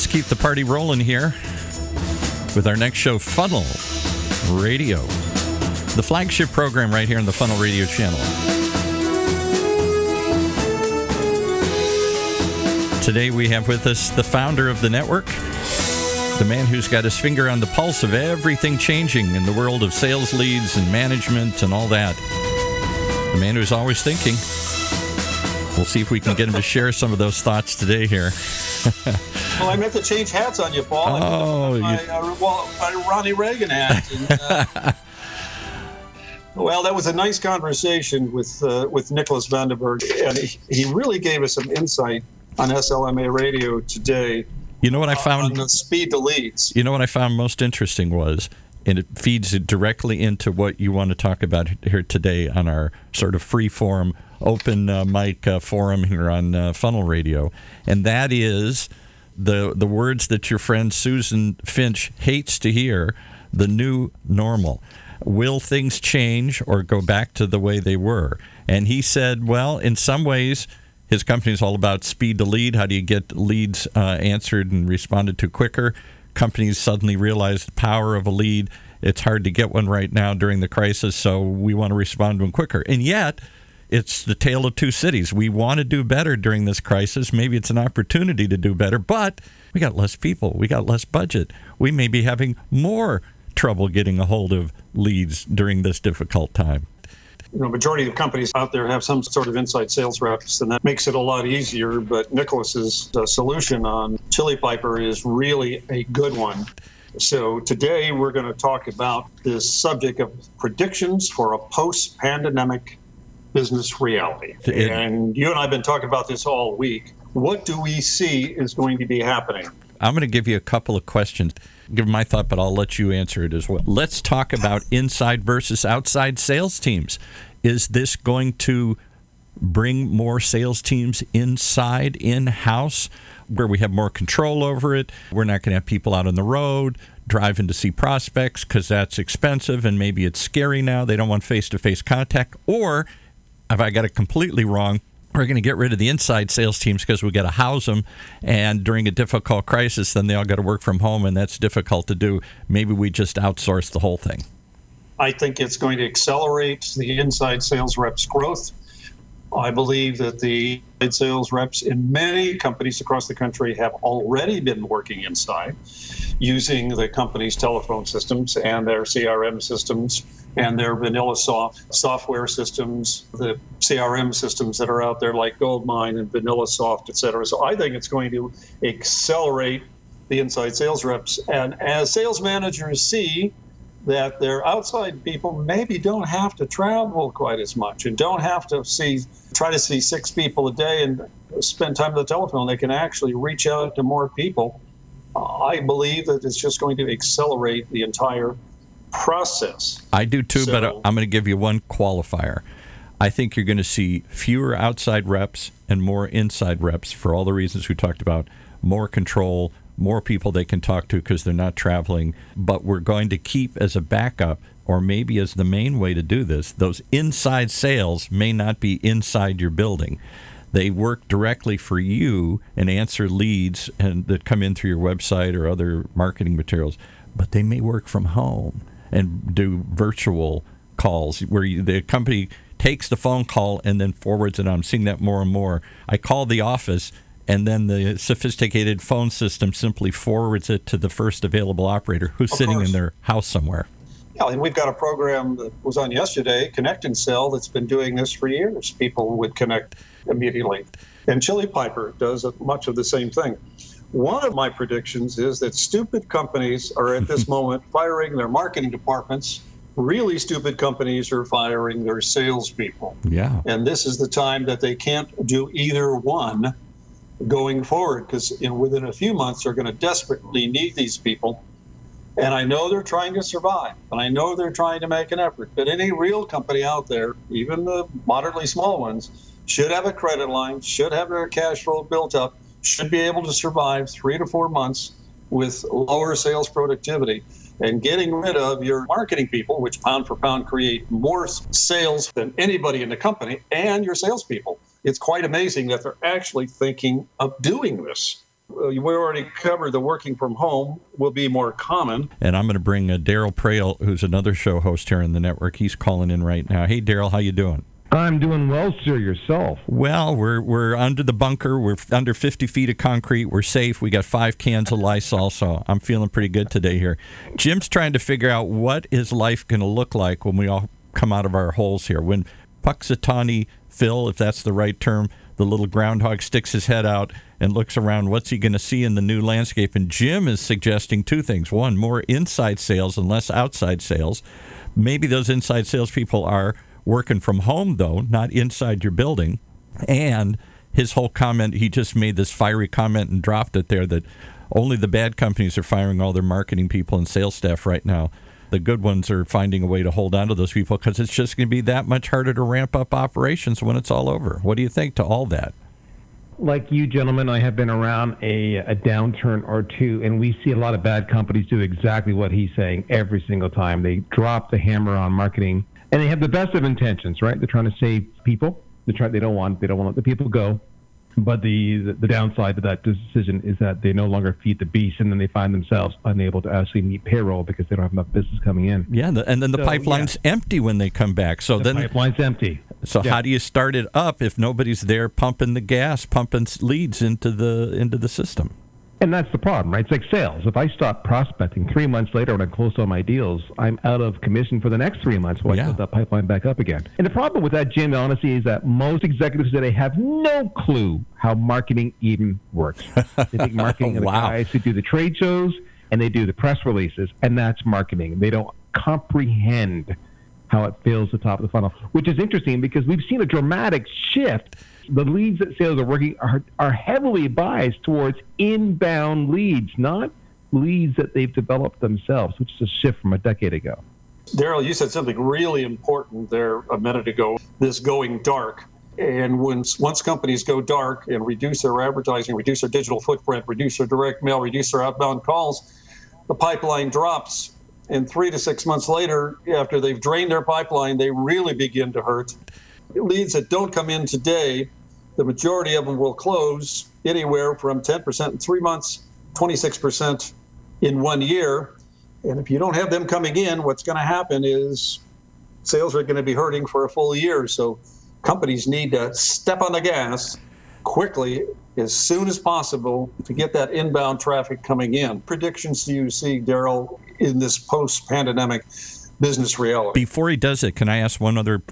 Let's keep the party rolling here with our next show, Funnel Radio, the flagship program right here on the Funnel Radio channel. Today we have with us the founder of the network, the man who's got his finger on the pulse of everything changing in the world of sales leads and management and all that. The man who's always thinking. We'll see if we can get him to share some of those thoughts today here. Well, I meant to change hats on you, Paul. Oh, my Ronnie Reagan hat. And, well, that was a nice conversation with Nicholas Vandenberg, and he really gave us some insight on SLMA radio today. You know what I found? On the speed to leads. You know what I found most interesting was, and it feeds directly into what you want to talk about here today on our sort of free form open mic forum here on Funnel Radio, and that is the words that your friend Susan Finch hates to hear, the new normal. Will things change or go back to the way they were? And he said, well, in some ways, his company is all about speed to lead. How do you get leads answered and responded to quicker? Companies suddenly realize the power of a lead. It's hard to get one right now during the crisis, so we want to respond to them quicker. And yet, it's the tale of two cities. We want to do better during this crisis. Maybe it's an opportunity to do better, but we got less people. We got less budget. We may be having more trouble getting a hold of leads during this difficult time. You know, majority of companies out there have some sort of inside sales reps, and that makes it a lot easier. But Nicholas's solution on Chili Piper is really a good one. So today we're going to talk about this subject of predictions for a post-pandemic business reality. And you and I have been talking about this all week. What do we see is going to be happening? I'm going to give you a couple of questions. Give my thought, but I'll let you answer it as well. Let's talk about inside versus outside sales teams. Is this going to bring more sales teams inside, in-house, where we have more control over it? We're not going to have people out on the road driving to see prospects because that's expensive and maybe it's scary now. They don't want face-to-face contact. Or if I got it completely wrong, we're going to get rid of the inside sales teams because we've got to house them. And during a difficult crisis, then they all got to work from home, and that's difficult to do. Maybe we just outsource the whole thing. I think it's going to accelerate the inside sales reps' growth. I believe that the sales reps in many companies across the country have already been working inside using the company's telephone systems and their CRM systems and their VanillaSoft software systems, the CRM systems that are out there like Goldmine and VanillaSoft, et cetera. So I think it's going to accelerate the inside sales reps. And as sales managers see that their outside people maybe don't have to travel quite as much and don't have to try to see six people a day and spend time on the telephone, they can actually reach out to more people. I believe that it's just going to accelerate the entire process. I do too, but I'm going to give you one qualifier. I think you're going to see fewer outside reps and more inside reps for all the reasons we talked about, more control, more people they can talk to because they're not traveling. But we're going to keep as a backup, or maybe as the main way to do this, those inside sales may not be inside your building. They work directly for you and answer leads and that come in through your website or other marketing materials, but they may work from home and do virtual calls where the company takes the phone call and then forwards it. I'm seeing that more and more. I call the office, and then the sophisticated phone system simply forwards it to the first available operator who's sitting in their house somewhere. Yeah, and we've got a program that was on yesterday, Connect and Sell, that's been doing this for years. People would connect immediately. And Chili Piper does much of the same thing. One of my predictions is that stupid companies are at this moment firing their marketing departments. Really stupid companies are firing their salespeople. Yeah. And this is the time that they can't do either one going forward, because within a few months they're going to desperately need these people. And I know they're trying to survive, and I know they're trying to make an effort, but any real company out there, even the moderately small ones, should have a credit line, should have their cash flow built up, should be able to survive 3 to 4 months with lower sales productivity. And getting rid of your marketing people, which pound for pound create more sales than anybody in the company, and your salespeople. It's quite amazing that they're actually thinking of doing this. we already covered the working from home will be more common. And I'm going to bring Darryl Praill, who's another show host here in the network. He's calling in right now. Hey, Darryl, how you doing? I'm doing well, sir. Yourself? Well, we're under the bunker. We're under 50 feet of concrete. We're safe. We got 5 cans of Lysol, so I'm feeling pretty good today here. Jim's trying to figure out what is life going to look like when we all come out of our holes here. When Punxsutawney Phil, if that's the right term, the little groundhog sticks his head out and looks around, what's he going to see in the new landscape? And Jim is suggesting two things. One, more inside sales and less outside sales. Maybe those inside salespeople are working from home, though, not inside your building. And his whole comment, he just made this fiery comment and dropped it there, that only the bad companies are firing all their marketing people and sales staff right now. The good ones are finding a way to hold on to those people because it's just going to be that much harder to ramp up operations when it's all over. What do you think to all that? Like you gentlemen, I have been around a downturn or two, and we see a lot of bad companies do exactly what he's saying every single time. They drop the hammer on marketing, and they have the best of intentions, right? They're trying to save people. They don't want to let the people go. But the downside to that decision is that they no longer feed the beast, and then they find themselves unable to actually meet payroll because they don't have enough business coming in. Yeah, and then the pipeline's empty when they come back. So the pipeline's empty. So how do you start it up if nobody's there pumping the gas, pumping leads into the system? And that's the problem, right? It's like sales. If I stop prospecting 3 months later when I close all my deals, I'm out of commission for the next 3 months while I put that pipeline back up again. And the problem with that, Jim, honestly, is that most executives today have no clue how marketing even works. They think marketing are the guys who do the trade shows and they do the press releases, and that's marketing. They don't comprehend how it fills the top of the funnel, which is interesting because we've seen a dramatic shift. The leads that sales are working are heavily biased towards inbound leads, not leads that they've developed themselves, which is a shift from a decade ago. Darryl, you said something really important there a minute ago, this going dark. And once companies go dark and reduce their advertising, reduce their digital footprint, reduce their direct mail, reduce their outbound calls, the pipeline drops. And 3 to 6 months later, after they've drained their pipeline, they really begin to hurt. Leads that don't come in today, the majority of them will close anywhere from 10% in 3 months, 26% in 1 year. And if you don't have them coming in, what's going to happen is sales are going to be hurting for a full year. So companies need to step on the gas quickly as soon as possible to get that inbound traffic coming in. Predictions do you see, Darryl, in this post-pandemic business reality? Before he does it, can I ask one other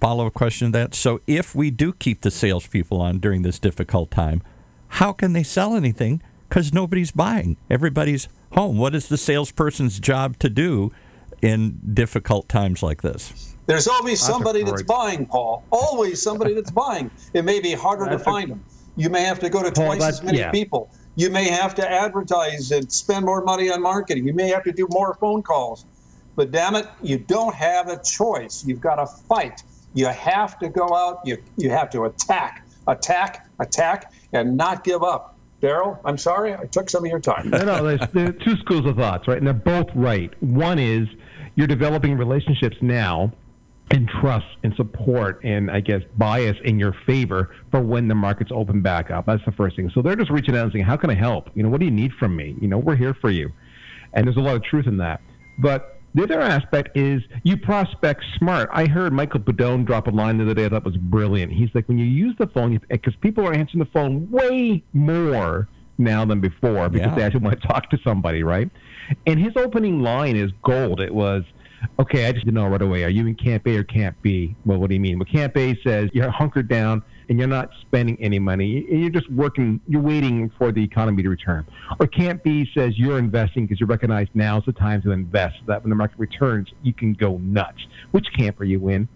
follow-up question to that? So if we do keep the salespeople on during this difficult time, how can they sell anything? Because nobody's buying. Everybody's home. What is the salesperson's job to do in difficult times like this? There's always somebody that's buying, Paul. Always somebody that's buying. It may be harder to find them. You may have to go to twice as many people. You may have to advertise and spend more money on marketing. You may have to do more phone calls. But damn it, you don't have a choice. You've got to fight. You have to go out. You have to attack, and not give up. Darryl, I'm sorry I took some of your time. No, there are two schools of thoughts, right? And they're both right. One is you're developing relationships now and trust and support and, I guess, bias in your favor for when the markets open back up. That's the first thing. So they're just reaching out and saying, how can I help? What do you need from me? We're here for you. And there's a lot of truth in that. But the other aspect is you prospect smart. I heard Michael Badone drop a line the other day I thought was brilliant. He's like, when you use the phone, because people are answering the phone way more now than before because they actually want to talk to somebody, right? And his opening line is gold. It was, okay, I just didn't know right away, are you in Camp A or Camp B? Well, what do you mean? Well, Camp A says you're hunkered down and you're not spending any money. You're just working, you're waiting for the economy to return. Or Camp B says you're investing because you recognize now's the time to invest so that when the market returns, you can go nuts. Which camp are you in?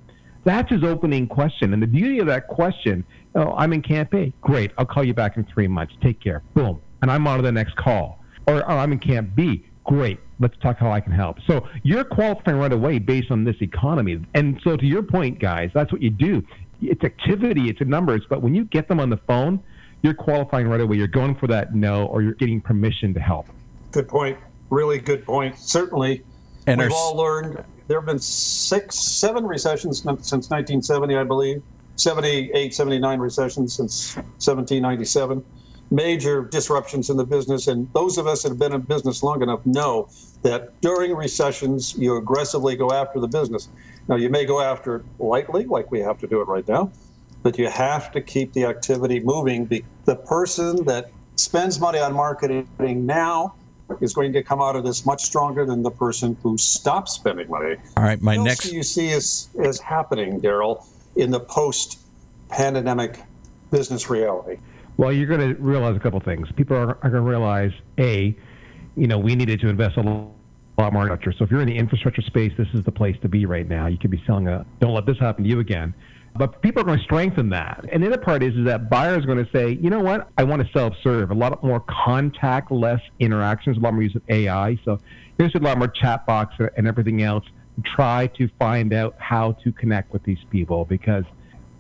That's his opening question. And the beauty of that question, I'm in Camp A. Great, I'll call you back in 3 months. Take care. Boom. And I'm on to the next call. Or I'm in Camp B. Great. Let's talk how I can help. So you're qualifying right away based on this economy. And so to your point, guys, that's what you do. It's activity, it's numbers, but when you get them on the phone, you're qualifying right away. You're going for that no, or you're getting permission to help. Good point. Really good point. Certainly. And we've all learned there have been 6, 7 recessions since 1970, I believe. 78, 79 recessions since 1797. major disruptions in the business. And those of us that have been in business long enough know that during recessions, you aggressively go after the business. Now, you may go after it lightly, like we have to do it right now, but you have to keep the activity moving. The person that spends money on marketing now is going to come out of this much stronger than the person who stops spending money. All right, my next... What else do you see is happening, Darryl, in the post-pandemic business reality? Well, you're going to realize a couple things. People are going to realize, A, we needed to invest a lot more in infrastructure. So if you're in the infrastructure space, this is the place to be right now. You could be selling don't let this happen to you again. But people are going to strengthen that. And the other part is that buyers are going to say, you know what? I want to self-serve. A lot more contactless interactions, a lot more use of AI. So there's a lot more chat box and everything else. Try to find out how to connect with these people, because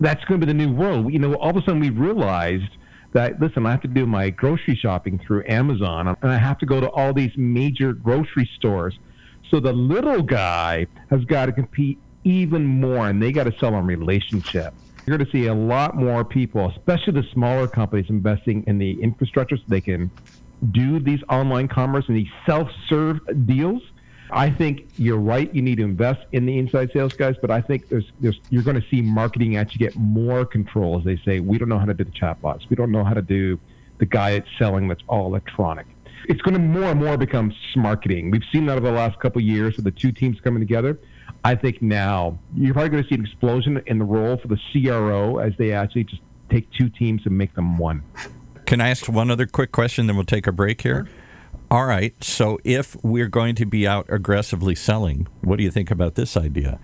that's going to be the new world. All of a sudden we realized that, listen, I have to do my grocery shopping through Amazon, and I have to go to all these major grocery stores. So the little guy has got to compete even more, and they got to sell on relationship. You're going to see a lot more people, especially the smaller companies, investing in the infrastructure so they can do these online commerce and these self-serve deals. I think you're right. You need to invest in the inside sales guys, but I think you're going to see marketing actually get more control as they say, we don't know how to do the chatbots. We don't know how to do the guy that's selling that's all electronic. It's going to more and more become smarketing. We've seen that over the last couple of years with the two teams coming together. I think now you're probably going to see an explosion in the role for the CRO as they actually just take two teams and make them one. Can I ask one other quick question, then we'll take a break here? Sure. All right, so if we're going to be out aggressively selling, what do you think about this idea?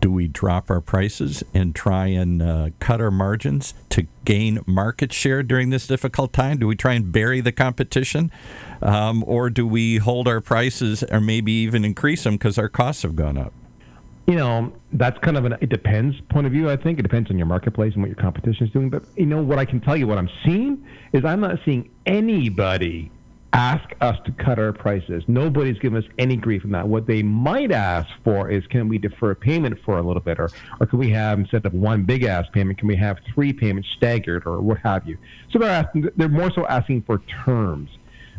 Do we drop our prices and try and cut our margins to gain market share during this difficult time? Do we try and bury the competition? Or do we hold our prices or maybe even increase them because our costs have gone up? That's kind of it depends point of view, I think. It depends on your marketplace and what your competition is doing. But, what I can tell you, what I'm seeing is I'm not seeing anybody ask us to cut our prices. Nobody's given us any grief on that. What they might ask for is, can we defer payment for a little bit? Or can we have, instead of one big-ass payment, can we have three payments staggered or what have you? So they're more so asking for terms.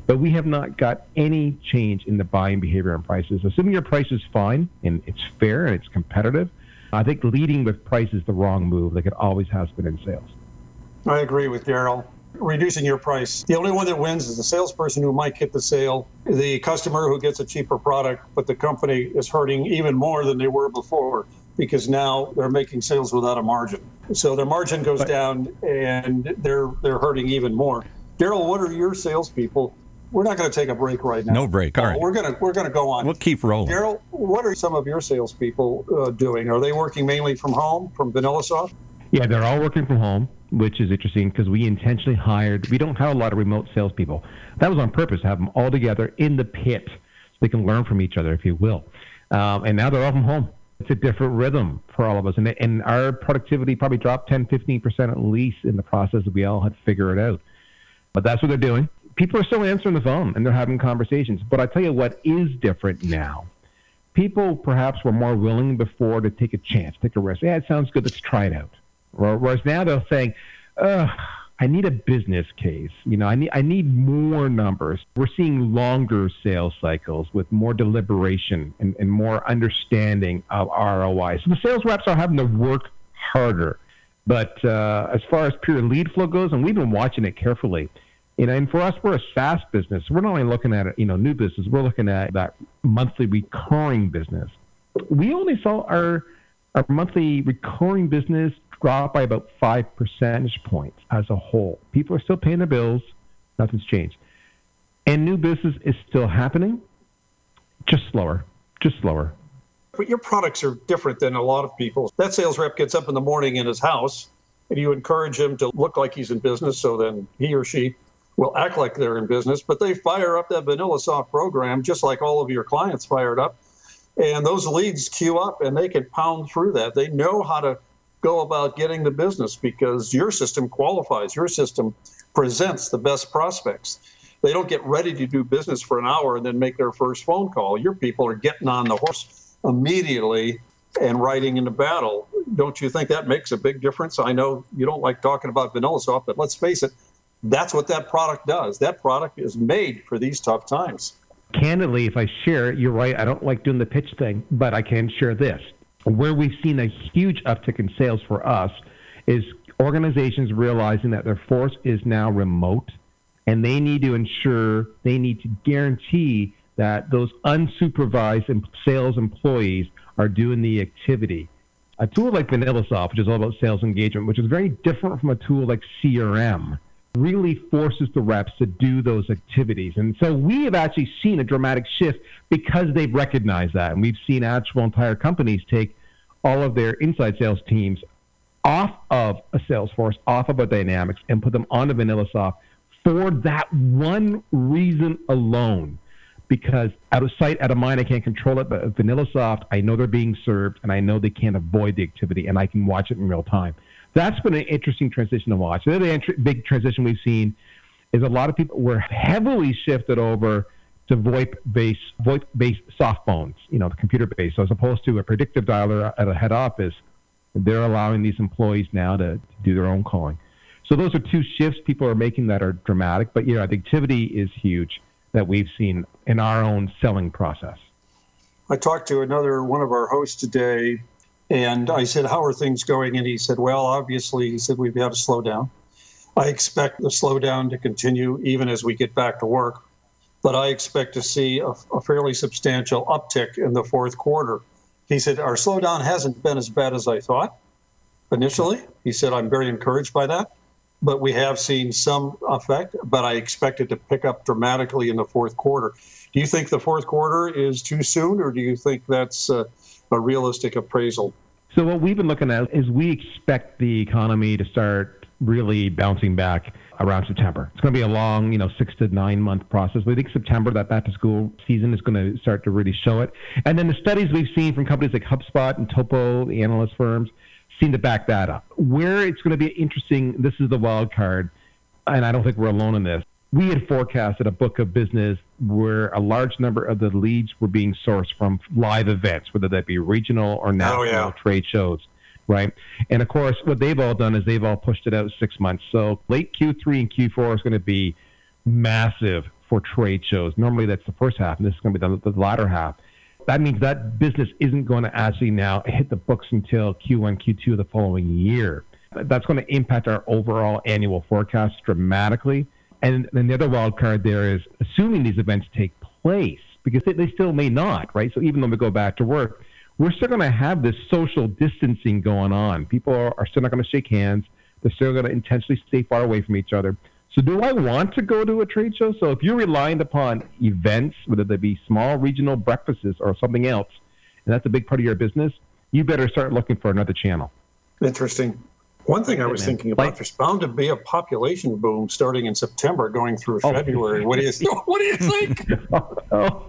But we have not got any change in the buying behavior and prices. Assuming your price is fine and it's fair and it's competitive, I think leading with price is the wrong move like it always has been in sales. I agree with Darryl. Reducing your price. The only one that wins is the salesperson who might get the sale, the customer who gets a cheaper product, but the company is hurting even more than they were before because now they're making sales without a margin. So their margin goes down and they're hurting even more. Darryl, what are your salespeople? We're not going to take a break right now. No break. All right. We're going to go on. We'll keep rolling. Darryl, what are some of your salespeople doing? Are they working mainly from home, from VanillaSoft? Yeah, they're all working from home, which is interesting because we intentionally hired. We don't have a lot of remote salespeople. That was on purpose, to have them all together in the pit so they can learn from each other, if you will. And now they're all from home. It's a different rhythm for all of us. And our productivity probably dropped 10, 15% at least in the process that we all had to figure it out. But that's what they're doing. People are still answering the phone and they're having conversations. But I tell you what is different now. People perhaps were more willing before to take a chance, take a risk. Yeah, it sounds good. Let's try it out. Whereas now they're saying, I need a business case. I need more numbers. We're seeing longer sales cycles with more deliberation and more understanding of ROI. So the sales reps are having to work harder. But as far as pure lead flow goes, and we've been watching it carefully, and for us, we're a SaaS business. We're not only looking at new business. We're looking at that monthly recurring business. We only saw our monthly recurring business dropped by about 5 percentage points as a whole. People are still paying their bills. Nothing's changed. And new business is still happening, just slower. But your products are different than a lot of people. That sales rep gets up in the morning in his house, and you encourage him to look like he's in business, so then he or she will act like they're in business. But they fire up that VanillaSoft program, just like all of your clients fired up. And those leads queue up, and they can pound through that. They know how to go about getting the business because your system qualifies. Your system presents the best prospects. They don't get ready to do business for an hour and then make their first phone call. Your people are getting on the horse immediately and riding into battle. Don't you think that makes a big difference? I know you don't like talking about VanillaSoft, but let's face it, that's what that product does. That product is made for these tough times. Candidly, if I share, you're right, I don't like doing the pitch thing, but I can share this. Where we've seen a huge uptick in sales for us is organizations realizing that their force is now remote, and they need to ensure, they need to guarantee that those unsupervised sales employees are doing the activity. A tool like VanillaSoft, which is all about sales engagement, which is very different from a tool like CRM, really forces the reps to do those activities. And so we have actually seen a dramatic shift because they've recognized that. And we've seen actual entire companies take all of their inside sales teams off of a Salesforce, off of a Dynamics, and put them onto VanillaSoft for that one reason alone. Because out of sight, out of mind, I can't control it. But VanillaSoft, I know they're being served, and I know they can't avoid the activity, and I can watch it in real time. That's been an interesting transition to watch. The other big transition we've seen is a lot of people were heavily shifted over to VoIP-based soft phones, you know, the computer-based. So as opposed to a predictive dialer at a head office, they're allowing these employees now to do their own calling. So those are two shifts people are making that are dramatic. But, you know, the activity is huge that we've seen in our own selling process. I talked to another one of our hosts today, and I said, how are things going? And he said, well, obviously, he said, we've had a slowdown. I expect the slowdown to continue even as we get back to work, but I expect to see a fairly substantial uptick in the fourth quarter. He said, our slowdown hasn't been as bad as I thought initially. He said, I'm very encouraged by that. But we have seen some effect, but I expect it to pick up dramatically in the fourth quarter. Do you think the fourth quarter is too soon, or do you think that's a realistic appraisal? So what we've been looking at is we expect the economy to start really bouncing back around September. It's going to be a long, 6 to 9 month process. We think September, that back to school season is going to start to really show it. And then the studies we've seen from companies like HubSpot and Topo, the analyst firms, seem to back that up. Where it's going to be interesting, this is the wild card, and I don't think we're alone in this. We had forecasted a book of business where a large number of the leads were being sourced from live events, whether that be regional or national trade shows, right? And of course, what they've all done is they've all pushed it out 6 months. So late Q3 and Q4 is going to be massive for trade shows. Normally that's the first half, and this is going to be the latter half. That means that business isn't going to actually now hit the books until Q1, Q2 of the following year. That's going to impact our overall annual forecast dramatically. And then the other wild card there is assuming these events take place, because they still may not, right? So even though we go back to work, we're still going to have this social distancing going on. People are still not going to shake hands. They're still going to intentionally stay far away from each other. So do I want to go to a trade show? So if you're reliant upon events, whether they be small regional breakfasts or something else, and that's a big part of your business, you better start looking for another channel. Interesting. One thing I was thinking about, there's bound to be a population boom starting in September going through February. What do you think? Oh,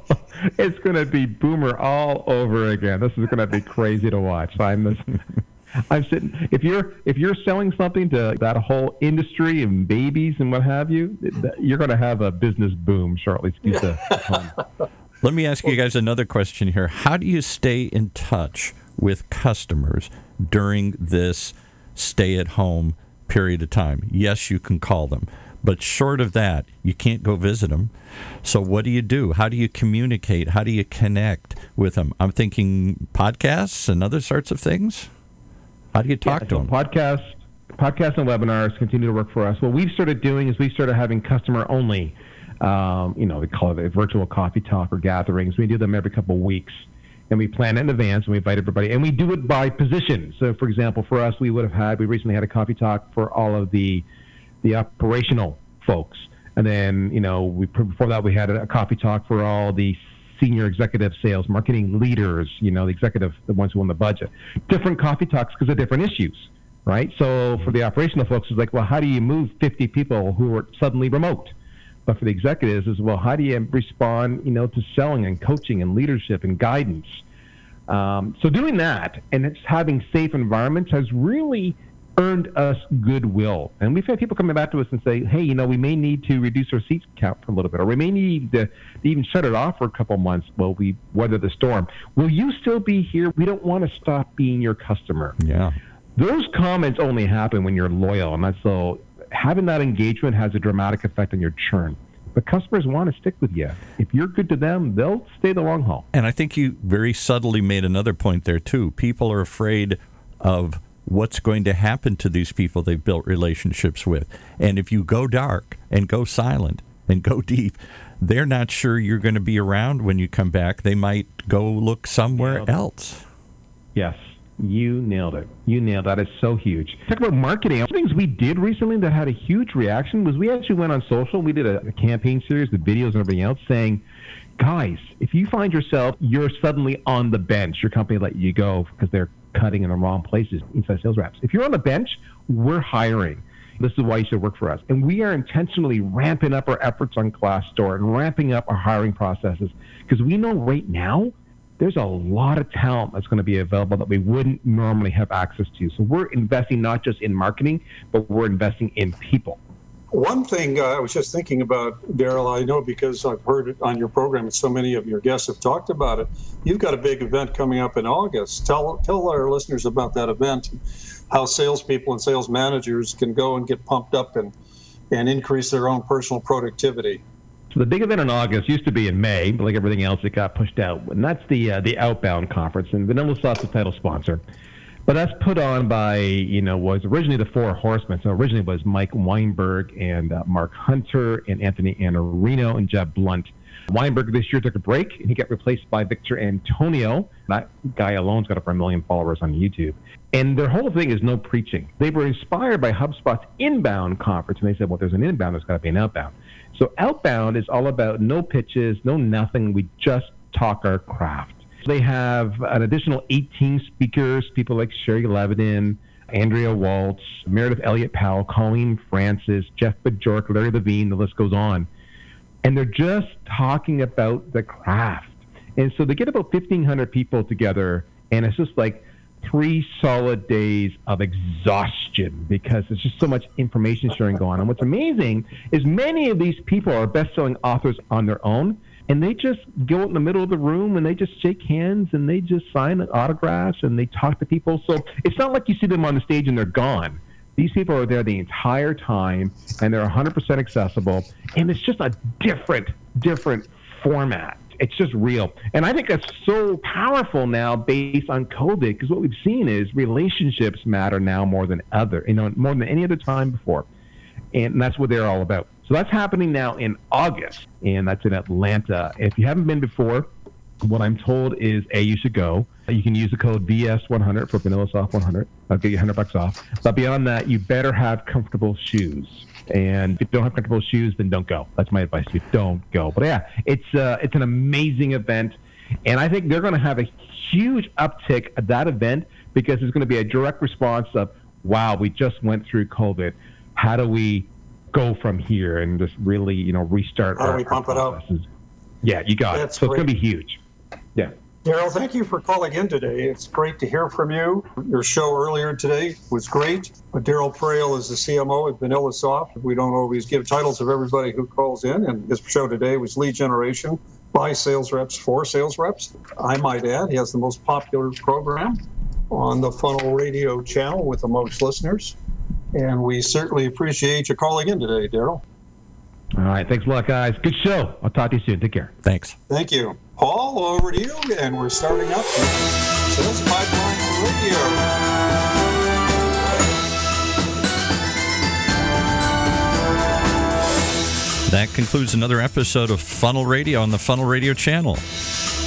it's going to be boomer all over again. This is going to be crazy to watch. I'm sitting. If you're selling something to that whole industry and babies and what have you, you're going to have a business boom shortly. Excuse the Let me ask you guys another question here. How do you stay in touch with customers during this stay-at-home period of time? Yes, you can call them, but short of that, you can't go visit them. So what do you do? How do you communicate? How do you connect with them? I'm thinking podcasts and other sorts of things. How do you talk to them? Podcasts and webinars continue to work for us. What we've started doing is we've started having customer-only, we call it a virtual coffee talk or gatherings. We do them every couple of weeks, and we plan in advance, and we invite everybody. And we do it by position. So, for example, for us, we recently had a coffee talk for all of the operational folks. And then, before that, we had a coffee talk for all the senior executive sales, marketing leaders, the ones who own the budget. Different coffee talks because of different issues, right? So for the operational folks, it's like, well, how do you move 50 people who are suddenly remote? But for the executives, it's, well, how do you respond, to selling and coaching and leadership and guidance? So doing that and it's having safe environments has really earned us goodwill. And we've had people coming back to us and say, hey, we may need to reduce our seat count for a little bit, or we may need to even shut it off for a couple months while we weather the storm. Will you still be here? We don't want to stop being your customer. Yeah. Those comments only happen when you're loyal. And that's so having that engagement has a dramatic effect on your churn. But customers want to stick with you. If you're good to them, they'll stay the long haul. And I think you very subtly made another point there, too. People are afraid of what's going to happen to these people they've built relationships with. And if you go dark and go silent and go deep, they're not sure you're going to be around when you come back. They might go look somewhere else. Yes. You nailed it. That is so huge. Talk about marketing. One of the things we did recently that had a huge reaction was we actually went on social. And we did a campaign series with videos and everything else saying, guys, if you find yourself, you're suddenly on the bench. Your company let you go because they're cutting in the wrong places, inside sales reps. If you're on the bench, we're hiring. This is why you should work for us. And we are intentionally ramping up our efforts on Glassdoor and ramping up our hiring processes because we know right now, there's a lot of talent that's going to be available that we wouldn't normally have access to. So we're investing not just in marketing, but we're investing in people. One thing I was just thinking about, Darryl, I know because I've heard it on your program and so many of your guests have talked about it. You've got a big event coming up in August. Tell our listeners about that event, how salespeople and sales managers can go and get pumped up and increase their own personal productivity. So the big event in August used to be in May, but like everything else, it got pushed out. And that's the Outbound Conference, and VanillaSoft is title sponsor. But that's put on by, was originally the Four Horsemen. So originally it was Mike Weinberg and Mark Hunter and Anthony Annarino and Jeb Blunt. Weinberg this year took a break, and he got replaced by Victor Antonio. That guy alone's got over 1 million followers on YouTube. And their whole thing is no preaching. They were inspired by HubSpot's inbound conference, and they said, well, there's an inbound, there's got to be an outbound. So outbound is all about no pitches, no nothing. We just talk our craft. They have an additional 18 speakers, people like Sherry Levin, Andrea Waltz, Meredith Elliot Powell, Colleen Francis, Jeff Bajork, Larry Levine, the list goes on. And they're just talking about the craft. And so they get about 1,500 people together, and it's just like 3 solid days of exhaustion because there's just so much information sharing going on. And what's amazing is many of these people are best-selling authors on their own, and they just go in the middle of the room and they just shake hands and they just sign autographs and they talk to people. So it's not like you see them on the stage and they're gone. These people are there the entire time, and they're 100% accessible, and it's just a different format. It's just real. And I think that's so powerful now based on COVID, because what we've seen is relationships matter now more than any other time before. And that's what they're all about. So that's happening now in August, and that's in Atlanta. If you haven't been before, what I'm told is, A, you should go. You can use the code VS100 for VanillaSoft 100. I'll get you $100 off. But beyond that, you better have comfortable shoes. And if you don't have comfortable shoes, then don't go. That's my advice. You don't go. But yeah, it's an amazing event. And I think they're going to have a huge uptick at that event because it's going to be a direct response of, wow, we just went through COVID. How do we go from here and just really, restart our processes? How do we pump it up? Yeah, you got it. So it's going to be huge. Yeah. Darryl, thank you for calling in today. It's great to hear from you. Your show earlier today was great. But Darryl Praill is the CMO at VanillaSoft. We don't always give titles of everybody who calls in. And his show today was Lead Generation by Sales Reps for Sales Reps. I might add, he has the most popular program on the Funnel Radio channel with the most listeners. And we certainly appreciate you calling in today, Darryl. All right. Thanks a lot, guys. Good show. I'll talk to you soon. Take care. Thanks. Thank you. Paul, over to you. And we're starting up Sales Pipeline Radio. That concludes another episode of Funnel Radio on the Funnel Radio channel.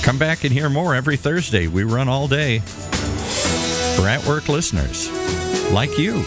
Come back and hear more every Thursday. We run all day for at-work listeners like you.